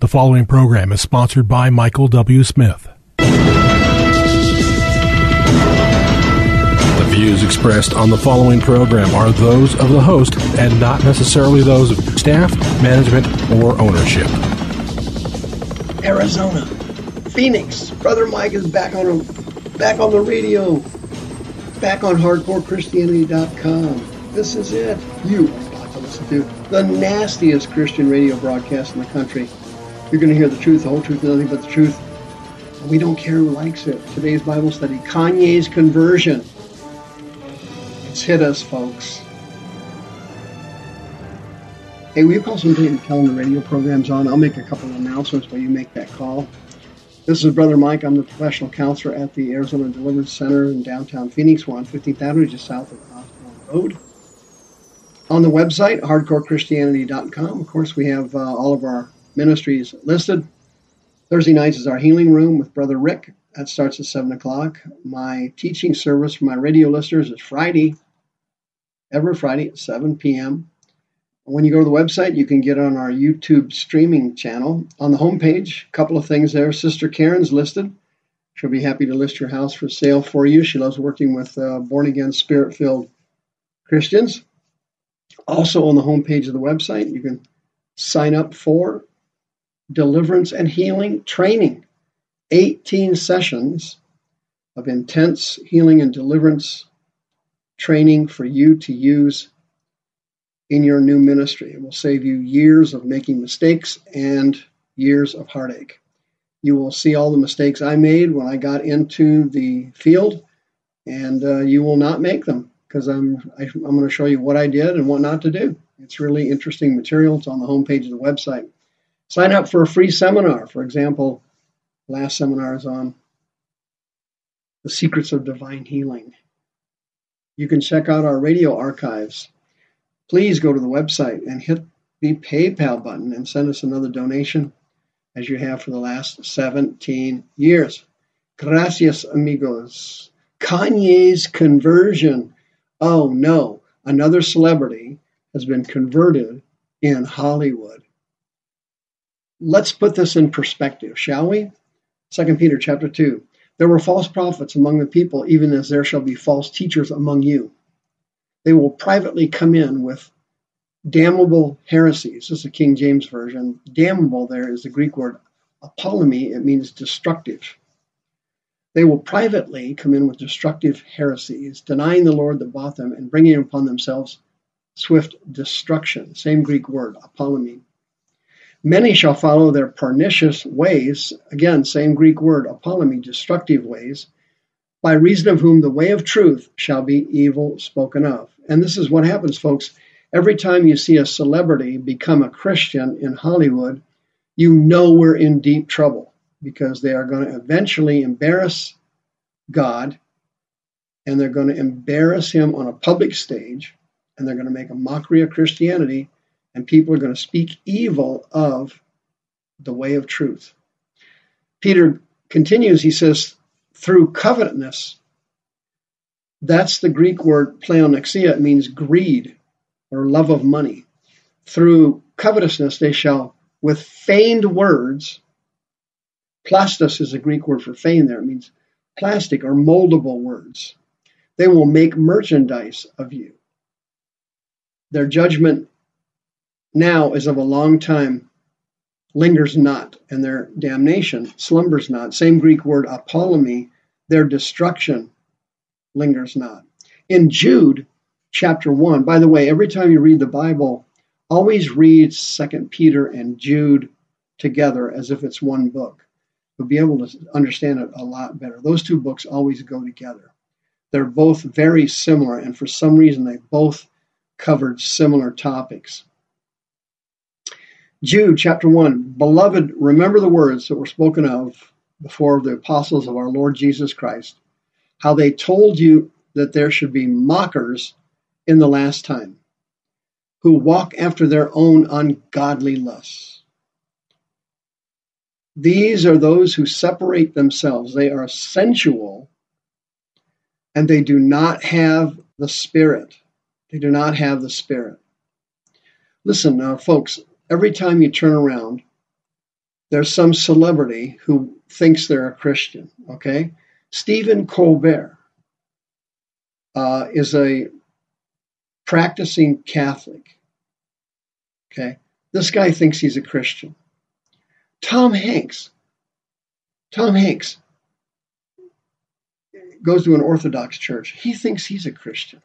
The following program is sponsored by Michael W. Smith. The views expressed on the following program are those of the host and not necessarily those of staff, management, or ownership. Arizona, Phoenix, Brother Mike is back on the radio, back on hardcorechristianity.com. This is it. You are about to listen to the nastiest Christian radio broadcast in the country. You're going to hear the truth, the whole truth, nothing but the truth. We don't care who likes it. Today's Bible study, Kanye's conversion. It's hit us, folks. Hey, will you call somebody and tell them the radio program's on? I'll make a couple of announcements while you make that call. This is Brother Mike. I'm the professional counselor at the Arizona Deliverance Center in downtown Phoenix. We're on 15th Avenue, just south of Osborne Road. On the website, hardcorechristianity.com. Of course, we have all of our ministries listed. Thursday nights is our healing room with Brother Rick. That starts at 7 o'clock. My teaching service for my radio listeners is Friday, every Friday at 7 p.m. When you go to the website, you can get on our YouTube streaming channel. On the homepage, a couple of things there. Sister Karen's listed. She'll be happy to list your house for sale for you. She loves working with born-again, spirit-filled Christians. Also on the homepage of the website, you can sign up for Deliverance and Healing Training, 18 sessions of intense healing and deliverance training for you to use in your new ministry. It will save you years of making mistakes and years of heartache. You will see all the mistakes I made when I got into the field, and you will not make them, because I'm going to show you what I did and what not to do. It's really interesting material. It's on the homepage of the website. Sign up for a free seminar. For example, last seminar is on the secrets of divine healing. You can check out our radio archives. Please go to the website and hit the PayPal button and send us another donation, as you have for the last 17 years. Gracias, amigos. Kanye's conversion. Oh, no. Another celebrity has been converted in Hollywood. Let's put this in perspective, shall we? 2 Peter chapter 2. There were false prophets among the people, even as there shall be false teachers among you. They will privately come in with damnable heresies. This is the King James Version. Damnable there is the Greek word apolemy. It means destructive. They will privately come in with destructive heresies, denying the Lord that bought them and bringing upon themselves swift destruction. Same Greek word, apolemy. Many shall follow their pernicious ways, again, same Greek word, apolemy, destructive ways, by reason of whom the way of truth shall be evil spoken of. And this is what happens, folks. Every time you see a celebrity become a Christian in Hollywood, you know we're in deep trouble, because they are going to eventually embarrass God, and they're going to embarrass him on a public stage, and they're going to make a mockery of Christianity. And people are going to speak evil of the way of truth. Peter continues, he says, through covetousness. That's the Greek word pleonexia. It means greed or love of money. Through covetousness, they shall, with feigned words, plastos is a Greek word for feigned there. It means plastic or moldable words. They will make merchandise of you. Their judgment now is of a long time, lingers not, and their damnation slumbers not. Same Greek word, apolemy, their destruction lingers not. In Jude chapter 1, by the way, every time you read the Bible, always read 2 Peter and Jude together as if it's one book. You'll be able to understand it a lot better. Those two books always go together. They're both very similar, and for some reason they both covered similar topics. Jude chapter 1, beloved, remember the words that were spoken of before the apostles of our Lord Jesus Christ, how they told you that there should be mockers in the last time, who walk after their own ungodly lusts. These are those who separate themselves. They are sensual, and they do not have the Spirit. They do not have the Spirit. Listen, folks, every time you turn around, there's some celebrity who thinks they're a Christian, okay? Stephen Colbert is a practicing Catholic, okay? This guy thinks he's a Christian. Tom Hanks goes to an Orthodox church. He thinks he's a Christian.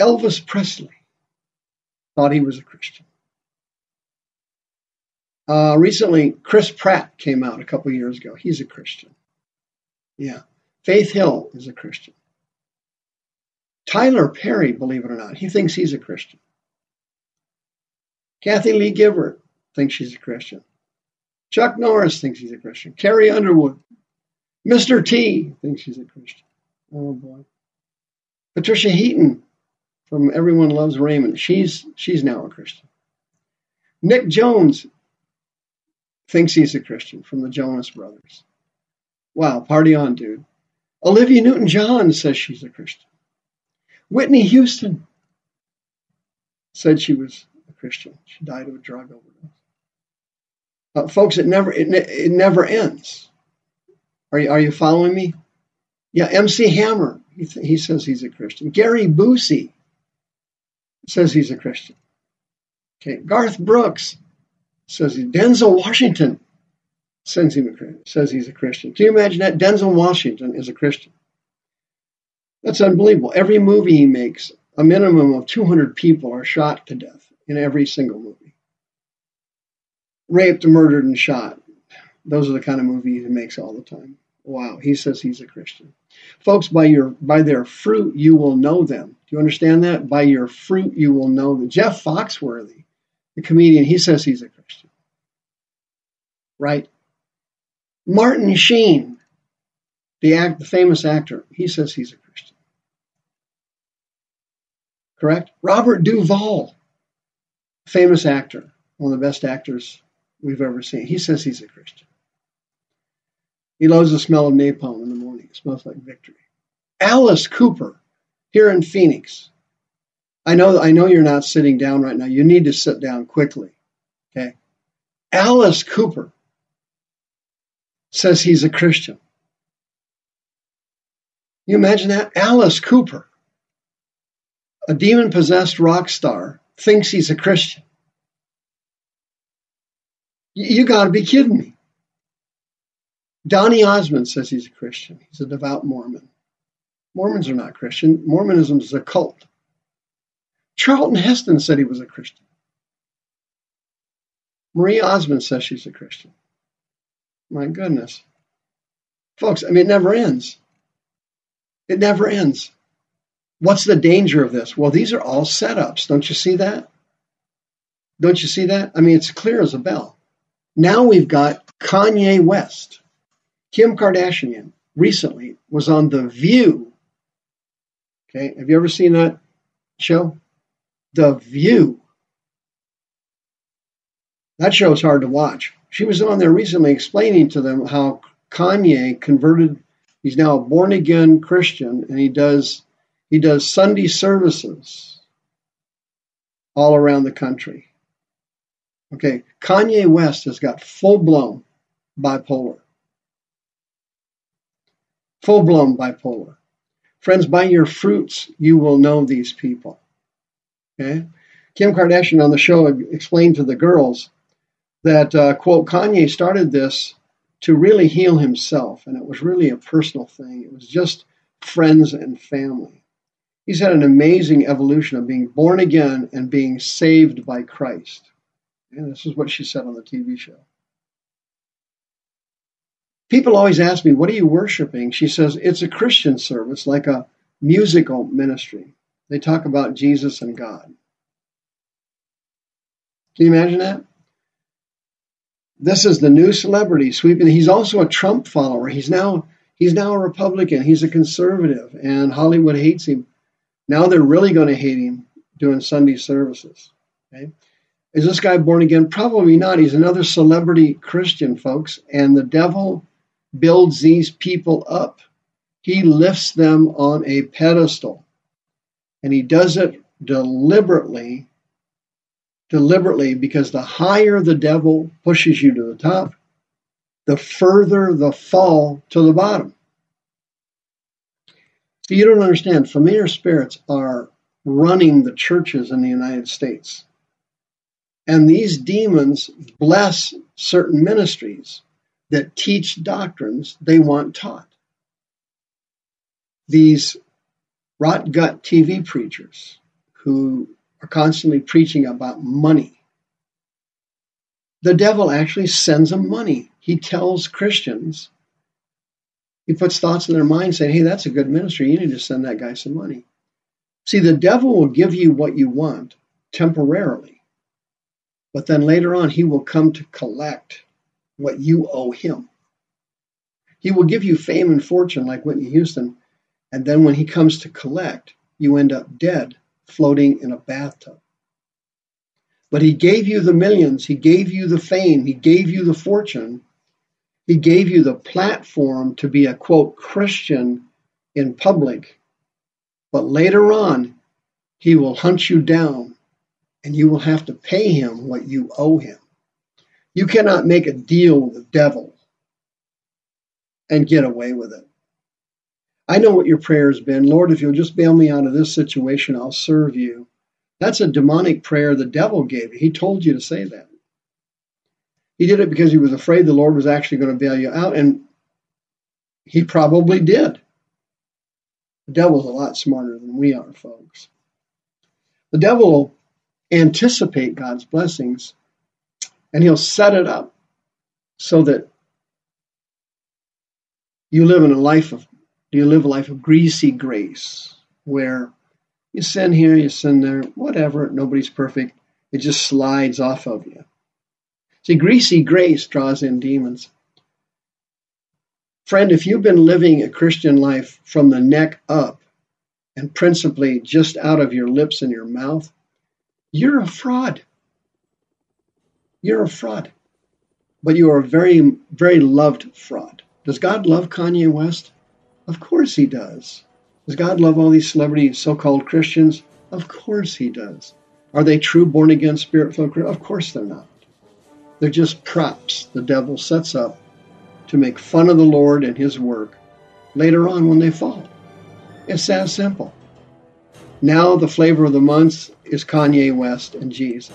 Elvis Presley thought he was a Christian. Recently, Chris Pratt came out a couple years ago. He's a Christian. Yeah. Faith Hill is a Christian. Tyler Perry, believe it or not, he thinks he's a Christian. Kathy Lee Gifford thinks she's a Christian. Chuck Norris thinks he's a Christian. Carrie Underwood. Mr. T thinks she's a Christian. Oh, boy. Patricia Heaton from Everyone Loves Raymond. She's now a Christian. Nick Jones thinks he's a Christian from the Jonas Brothers. Wow, party on, dude. Olivia Newton-John says she's a Christian. Whitney Houston said she was a Christian. She died of a drug overdose. Folks, it never ends. Are you following me? Yeah, MC Hammer, he says he's a Christian. Gary Busey says he's a Christian. Okay, Garth Brooks says Denzel Washington says he's a Christian. Can you imagine that? Denzel Washington is a Christian. That's unbelievable. Every movie he makes, a minimum of 200 people are shot to death in every single movie. Raped, murdered, and shot. Those are the kind of movies he makes all the time. Wow, he says he's a Christian. Folks, by their fruit, you will know them. Do you understand that? By your fruit, you will know them. Jeff Foxworthy, the comedian, he says he's a Christian. Right? Martin Sheen, the famous actor, he says he's a Christian. Correct? Robert Duvall, famous actor, one of the best actors we've ever seen. He says he's a Christian. He loves the smell of napalm in the morning. It smells like victory. Alice Cooper, here in Phoenix. I know you're not sitting down right now. You need to sit down quickly. Okay? Alice Cooper says he's a Christian. You imagine that? Alice Cooper, a demon-possessed rock star, thinks he's a Christian. You got to be kidding me. Donny Osmond says he's a Christian. He's a devout Mormon. Mormons are not Christian. Mormonism is a cult. Charlton Heston said he was a Christian. Maria Osmond says she's a Christian. My goodness. Folks, I mean, it never ends. It never ends. What's the danger of this? Well, these are all setups. Don't you see that? Don't you see that? I mean, it's clear as a bell. Now we've got Kanye West. Kim Kardashian recently was on The View. Okay, have you ever seen that show? The View. That show's hard to watch. She was on there recently explaining to them how Kanye converted. He's now a born-again Christian, and he does Sunday services all around the country. Okay, Kanye West has got full-blown bipolar. Full-blown bipolar. Friends, by your fruits, you will know these people. Okay? Kim Kardashian on the show explained to the girls that, quote, Kanye started this to really heal himself, and it was really a personal thing. It was just friends and family. He's had an amazing evolution of being born again and being saved by Christ. And this is what she said on the TV show. People always ask me, what are you worshiping? She says, it's a Christian service, like a musical ministry. They talk about Jesus and God. Can you imagine that? This is the new celebrity sweeping. He's also a Trump follower. He's now a Republican. He's a conservative, and Hollywood hates him. Now they're really going to hate him doing Sunday services. Okay? Is this guy born again? Probably not. He's another celebrity Christian, folks. And the devil builds these people up. He lifts them on a pedestal. And he does it deliberately, because the higher the devil pushes you to the top, the further the fall to the bottom. So you don't understand. Familiar spirits are running the churches in the United States. And these demons bless certain ministries that teach doctrines they want taught. These rot-gut TV preachers who are constantly preaching about money. The devil actually sends them money. He tells Christians, he puts thoughts in their mind saying, hey, that's a good ministry. You need to send that guy some money. See, the devil will give you what you want temporarily. But then later on, he will come to collect what you owe him. He will give you fame and fortune like Whitney Houston. And then when he comes to collect, you end up dead, floating in a bathtub. But he gave you the millions. He gave you the fame. He gave you the fortune. He gave you the platform to be a, quote, Christian in public. But later on, he will hunt you down. And you will have to pay him what you owe him. You cannot make a deal with the devil and get away with it. I know what your prayer has been. Lord, if you'll just bail me out of this situation, I'll serve you. That's a demonic prayer the devil gave you. He told you to say that. He did it because he was afraid the Lord was actually going to bail you out. And he probably did. The devil's a lot smarter than we are, folks. The devil anticipate God's blessings, and he'll set it up so that you live a life of greasy grace, where you sin here, you sin there, whatever, nobody's perfect. It just slides off of you. See, greasy grace draws in demons. Friend, if you've been living a Christian life from the neck up and principally just out of your lips and your mouth, you're a fraud. You're a fraud. But you are a very, very loved fraud. Does God love Kanye West? Of course he does. Does God love all these celebrity so-called Christians? Of course he does. Are they true born-again spirit-filled Christians? Of course they're not. They're just props the devil sets up to make fun of the Lord and his work later on when they fall. It's that simple. Now the flavor of the month is Kanye West and Jesus.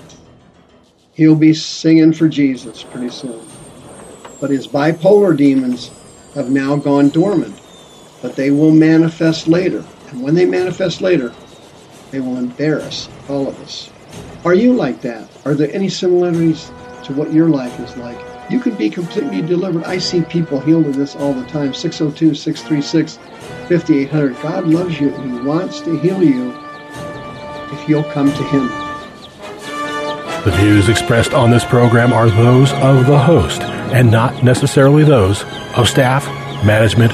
He'll be singing for Jesus pretty soon. But his bipolar demons have now gone dormant. But they will manifest later. And when they manifest later, they will embarrass all of us. Are you like that? Are there any similarities to what your life is like? You could be completely delivered. I see people healed of this all the time. 602-636-5800. God loves you and he wants to heal you if you'll come to him. The views expressed on this program are those of the host and not necessarily those of staff, management,